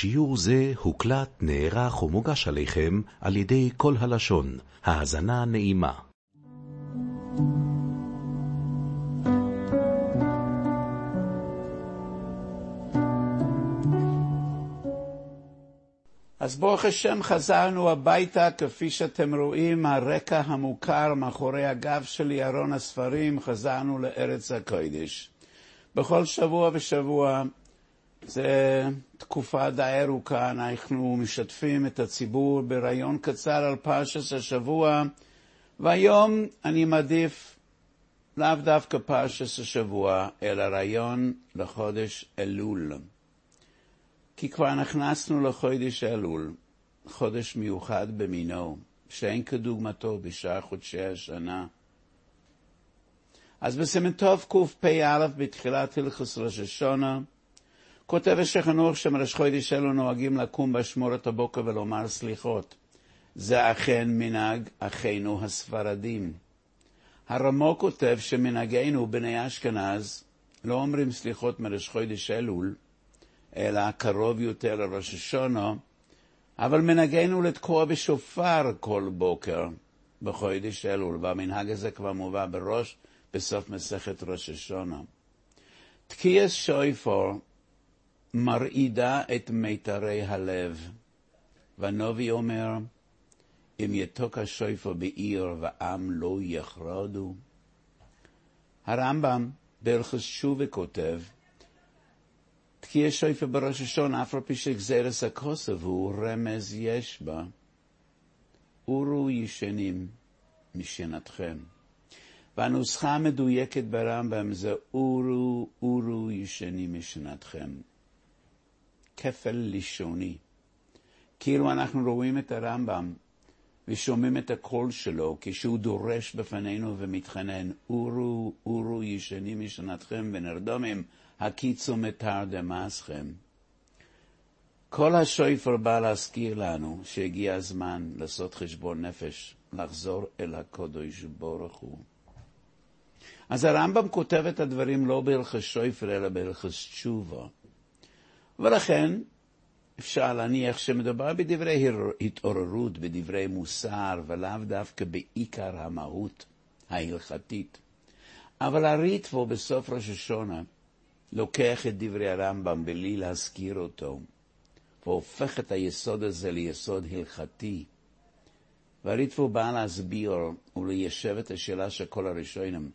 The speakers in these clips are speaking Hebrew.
שיעור זה הוקלט, נערך ומוגש עליכם על ידי כל הלשון. האזנה נעימה. אז ברוך השם חזרנו הביתה. כפי שאתם רואים, הרקע המוכר מאחורי הגב שלי, ארון הספרים, חזרנו לארץ הקודש. בכל שבוע ושבוע, זו תקופה די ארוכה, אנחנו משתפים את הציבור ברעיון קצר על פרשת השבוע, והיום אני מעדיף לאו דווקא פרשת השבוע, אלא רעיון לחודש אלול. כי כבר נכנסנו לחודש אלול, חודש מיוחד במינו, שאין כדוגמתו בשאר חודשי השנה. אז בסימן טוב קפ"א, בתחילת הלכות ראש השנה, כותב אשת חינוך שמראש חודש אלול נוהגים לקום באשמורת הבוקר ולומר סליחות. זה אכן מנהג אחינו הספרדים. הרמו כותב שמנהגנו בני אשכנז לא אומרים סליחות מראש חודש אלול, אלא קרוב יותר לראש השנה, אבל מנהגנו לתקוע בשופר כל בוקר בחודש אלול, והמנהג הזה כבר מובא בסוף מסכת ראש השנה. תקיעת שופר מרעידה את מיתרי הלב, והנביא אומר, אם יתוקע שופר בעיר ועם לא יחרדו. הרמב"ם בהלכות תשובה כותב, תקיעת שופר בראש השנה, אף על פי שגזירת הכוסף הוא רמז יש בה, עורו ישנים משנתכם. והנוסחה המדויקת ברמב"ם זה אורו ישנים משנתכם. כפל לישוני. כאילו אנחנו רואים את הרמב"ם ושומעים את הקול שלו כשהוא דורש בפנינו ומתחנן, אורו ישנים משנתכם ונרדמים, הקיצו מתרדמסכם. כל השופר בא להזכיר לנו שהגיע הזמן לעשות חשבון נפש, לחזור אל הקדוש ברוך הוא. אז הרמב"ם כותב את הדברים לא בהלכות שופר אלא בהלכות תשובה, ולכן אפשר להניח שמדובר בדברי התעוררות, בדברי מוסר, ולאו דווקא בעיקר המהות ההלכתית. אבל הריטב"א בסוף ראש השנה לוקח את דברי הרמב"ם בלי להזכיר אותו, והופך את היסוד הזה ליסוד הלכתי. והריטב"א בא להסביר וליישב את השאלה של כל הראשונים,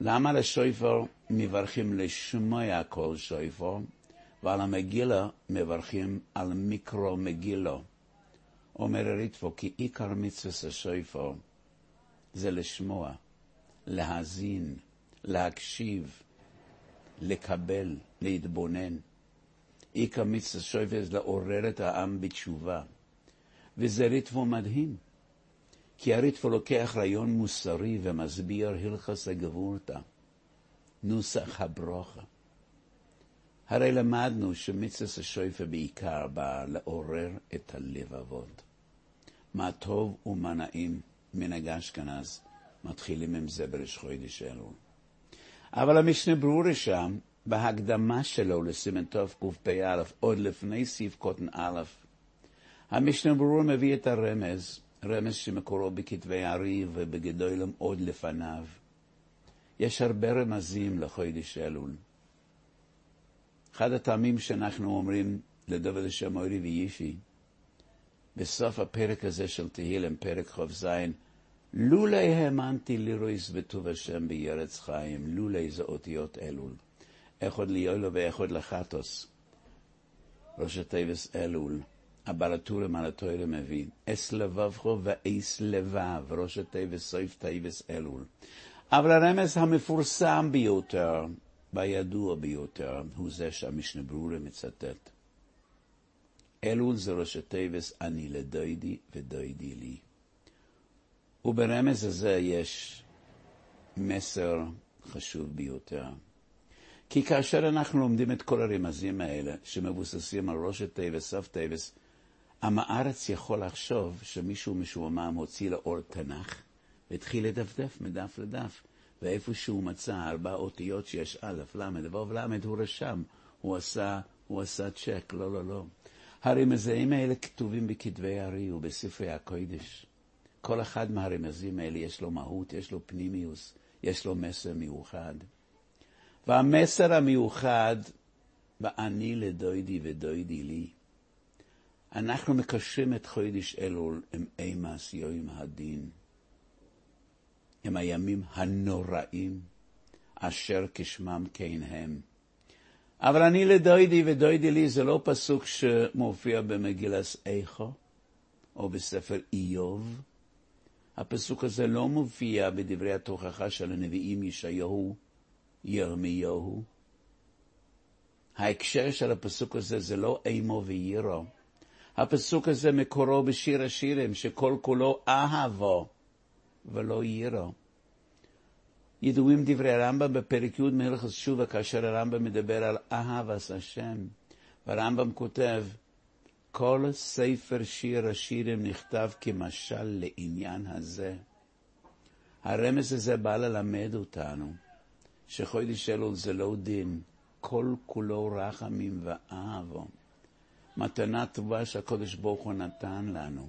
למה לשופר מברכים לשמוע כל שופר, ועל המגילה מברכים על מיקרו מגילה. אומר הריטב"א, כי עיקר מצוות השופר זה לשמוע, להאזין, להקשיב, לקבל, להתבונן. עיקר מצוות השופר זה לעורר את העם בתשובה. וזה ריטב"א מדהים, כי הריטב"א לוקח רעיון מוסרי ומסביר הלכות הגבורתא, נוסח הברכה. הרי למדנו שמצוות השופר בעיקר באה לעורר את הלבבות. מה טוב ומה נעים, מנהג אשכנז, מתחילים עם זה בראש חודש אלול. אבל המשנה ברורה שם, בהקדמה שלו לסימן טוב קפ"א, עוד לפני סעיף קטן א', המשנה ברורה מביא את הרמז, רמז שמקורו בכתבי הארי ובגדולים עוד לפניו. יש הרבה רמזים לחודש אלול. אחד הטעמים שאנחנו אומרים לדוד השם אורי וישי, בסוף הפרק הזה של תהילים, פרק ח"ז, לולא האמנתי לרויס בטוב השם בארץ חיים, לולא זה אותיות אלול. אחד ליולו ואחד לחטוס. ראש התיבות אלול. אבל התורה מהתורה מביא, אס לבבכו ואיס לבב, ראש התיבות סוף תיבות אלול. אבל הרמז המפורסם ביותר, בידוע ביותר, הוא זה שהמשנה ברורה מצטט. אלול זה ראש התיבות אני לדודי ודודי לי. וברמז הזה יש מסר חשוב ביותר. כי כאשר אנחנו לומדים את כל הרמזים האלה, שמבוססים על ראש התיבות, סוף תיבות, עם הארץ יכול לחשוב שמישהו משועמם הוציא לאור תנ"ך, והתחיל לדפדף מדף לדף, ואיפה שהוא מצא 4 אותיות שיש א', ל', ו', ל', הוא רשם, הוא עשה צ'ק, לא. הרמזים האלה כתובים בכתבי הארי ובספרי הקודש. כל אחד מהרמזים האלה יש לו מהות, יש לו פנימיוס, יש לו מסר מיוחד. והמסר המיוחד ואני לדוידי ודוידי לי. אנחנו מקשרים את חודש אלול עם אימס יום הדין. הם הימים הנוראים אשר כשמם כן הם. אבל אני לדוידי ודוידי לי זה לא פסוק שמופיע במגילת איכה או בספר איוב. הפסוק הזה לא מופיע בדברי התוכחה של הנביאים ישעיהו, ירמיהו. ההקשר של הפסוק הזה זה לא אימו וירו. הפסוק הזה מקורו בשיר השירים שכל כולו אהבו ולא ירו. ידועים דברי הרמב"ם בפרק י' מהלכות תשובה כאשר הרמב"ם מדבר על אהבת השם. והרמב"ם כותב כל ספר שיר השירים נכתב כמשל לעניין הזה. הרמז הזה בא ללמד אותנו שחודש אלול זה לא דין. כל כולו רחמים ואהבו. מתנה טובה שהקדוש ברוך הוא נתן לנו.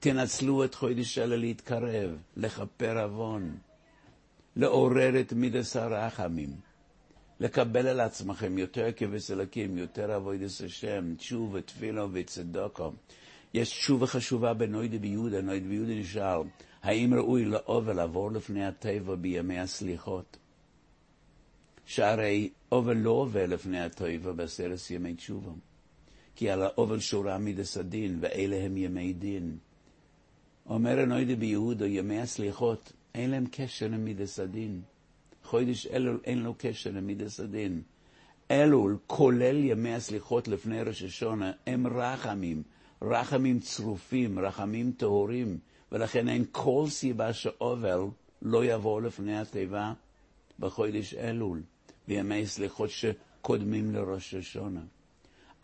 תנצלו את חודש אלול להתקרב, לכפר עוון, לעורר את מידת הרחמים, לקבל על עצמכם יותר כבש אלוקים, יותר עבודת השם, תשובה, תפילה וצדקה. יש תשובה חשובה בנויד ביהודה, נויד ביהודה נשאל, האם ראוי לאובל לעבור לפני הטבע בימי הסליחות? שהרי אובל לא עובר לפני הטבע בעשרת ימי תשובה. כי על האובל שורה מידת הדין, ואלה הם ימי דין. אומר הנויד ביהודה, ימי הסליחות, אין להם קשר למידת הדין. חודש אלול אין לו קשר למידת הדין. אלול, כולל ימי הסליחות לפני ראש השנה, הם רחמים. רחמים צרופים, רחמים טהורים. ולכן אין כל סיבה שאובל לא יבוא לפני התיבה בחודש אלול. בימי סליחות שקודמים לראש השנה.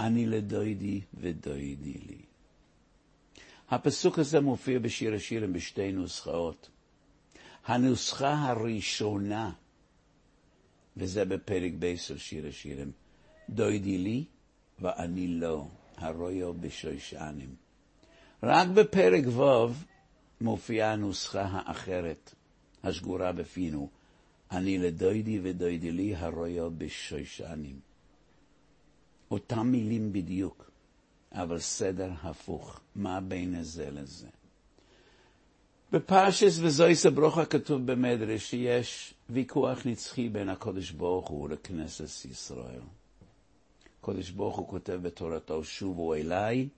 אני לדוידי ודוידי לי. הפסוק הזה מופיע בשיר השירים בשתי נוסחאות. הנוסחה הראשונה, וזה בפרק בייסל שיר השירים, דוידי לי ואני לא, הרויו בשוישנים. רק בפרק ו' מופיעה הנוסחה האחרת, השגורה בפינו, אני לדוידי ודוידי לי, הרויו בשוישנים. אותם מילים בדיוק, אבל סדר הפוך, מה בין זה לזה? בפרשס וזויס הברוכה כתוב במדרש שיש ויכוח נצחי בין הקדוש ברוך הוא לכנסת ישראל. הקדוש ברוך הוא כותב בתורתו שובו אליי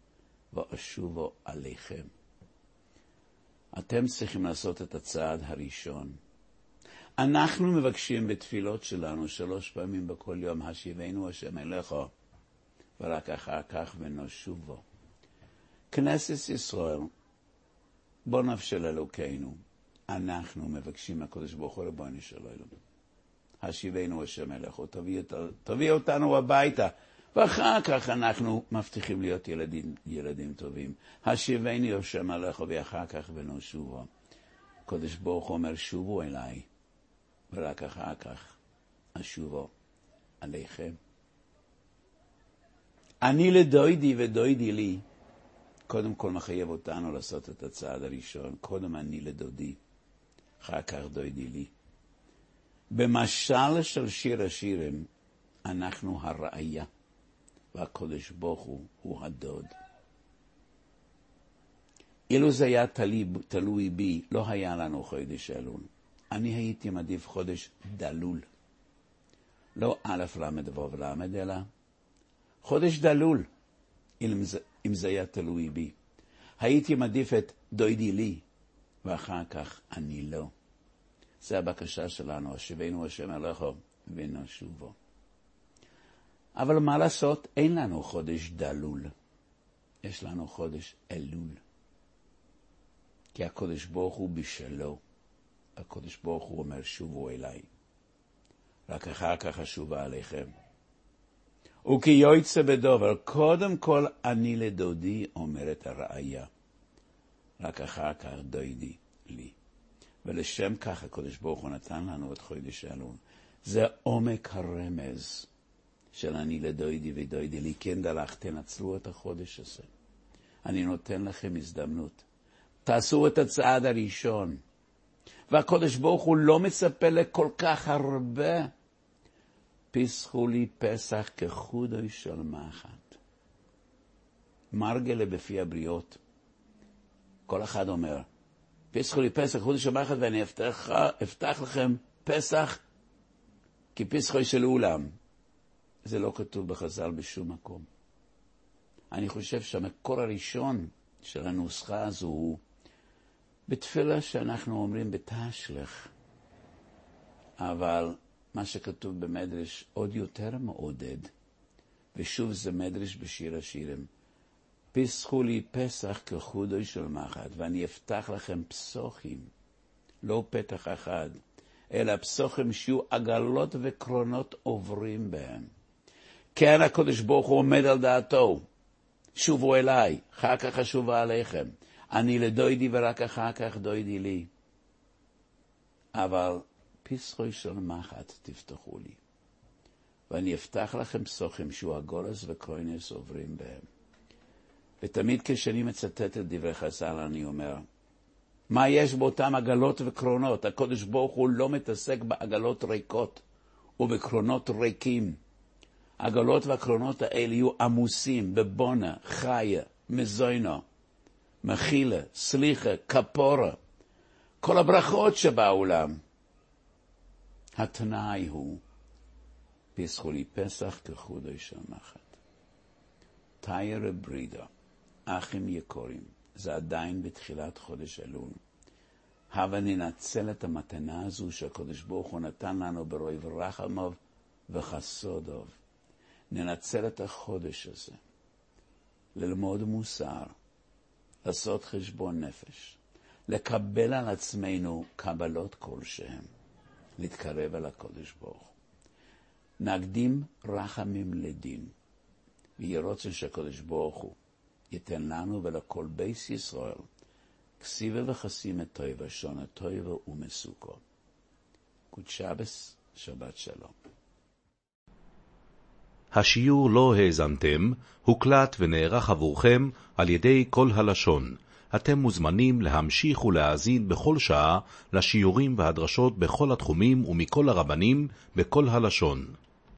ואשובו עליכם. אתם צריכים לעשות את הצעד הראשון. אנחנו מבקשים בתפילות שלנו 3 פעמים בכל יום השיבנו השם אליך ורק אחר כך ונשוב בו. כנסת ישראל בונף של אלוקינו, אנחנו מבקשים הקדוש ברוך הוא רבוני של אלוהים. השיבנו השם אליך, תביא אותנו הביתה, ואחר כך אנחנו מבטיחים להיות ילדים טובים. השיבנו השם אליך, ואחר כך ונשובו. הקדוש ברוך הוא אומר, שובו אליי, ורק אחר כך אשובו עליכם. אני לדוידי ודוידי לי. קודם כל מחייב אותנו לעשות את הצעד הראשון. קודם אני לדודי, אחר כך דוידי לי. במשל של שיר השירים, אנחנו הרעיה, והקדוש ברוך הוא הדוד. אילו זה היה תלוי בי, לא היה לנו חודש אלול. אני הייתי מעדיף חודש דלול. לא א' למד ו' למד, אלא חודש דלול. אם זה היה תלוי בי. הייתי מעדיף את דוידי לי, ואחר כך אני לא. זה הבקשה שלנו, השיבנו השם אליך ונשובו. אבל מה לעשות? אין לנו חודש דלול. יש לנו חודש אלול. כי הקודש ברוך הוא בשלו. הקודש ברוך הוא אומר, שובו אליי. רק אחר כך השובה עליכם. וכי יוצא בדובר, קודם כל אני לדודי, אומרת הרעיה. רק אחר כך דודי לי. ולשם כך הקודש ברוך הוא נתן לנו את חודש אלול. זה עומק הרמז של אני לדודי ודודי לי. כן דלך, תנצלו את החודש הזה. אני נותן לכם הזדמנות. תעשו את הצעד הראשון. והקודש ברוך הוא לא מצפה לכל כך הרבה. פיסחו לי פסח כחודוי של מאחת. מרגלה בפי הבריות. כל אחד אומר, פיסחו לי פסח כחודוי של מאחת ואני אפתח לכם פסח כפיסחוי של אולם. זה לא כתוב בחז"ל בשום מקום. אני חושב שהמקור הראשון של הנוסחה הזו הוא בתפילה שאנחנו אומרים בתשלח. אבל מה שכתוב במדרש עוד יותר מעודד, ושוב זה מדרש בשיר השירים, פסחו לי פסח כחודוי של מחד, ואני אפתח לכם פסוחים, לא פתח אחד, אלא פסוחים שיהיו עגלות וקרונות עוברים בהם. כן, הקדוש ברוך הוא עומד על דעתו, שובו אליי, אחר כך השובה עליכם. אני לדוידי ורק אחר כך דוידי לי. אבל פסחוי של מחת תפתחו לי. ואני אפתח לכם פסוחים שהוא הגולס וקרוינס עוברים בהם. ותמיד כשאני מצטט את דברי חז"ל אני אומר, מה יש באותם עגלות וקרונות? הקדוש ברוך הוא לא מתעסק בעגלות ריקות ובקרונות ריקים. העגלות והקרונות האלה יהיו עמוסים בבונה, חיה, מזוינו, מחילה, סליחה, כפורה. כל הברכות שבעולם. התנאי הוא, פסחו לי פסח כחודוי של מחת. תיירה ברידה, אחים יקורים, זה עדיין בתחילת חודש אלול. הבה ננצל את המתנה הזו שהקדוש ברוך הוא נתן לנו ברוב רחמיו וחסדיו. ננצל את החודש הזה, ללמוד מוסר, לעשות חשבון נפש, לקבל על עצמנו קבלות כלשהם, להתקרב אל הקודש ברוך. נקדים רחמים לדין, ויהיה רוצה שהקודש ברוך הוא ייתן לנו ולכל בית ישראל, כסיבה וחסימת טויבה, שונה טויבה ומסוכו. קודשבס, שבת שלום. השיעור לא האזנתם, הוקלט ונערך עבורכם על ידי כל הלשון. אתם מוזמנים להמשיך ולהאזין בכל שעה לשיעורים והדרשות בכל התחומים ומכל הרבנים בכל הלשון.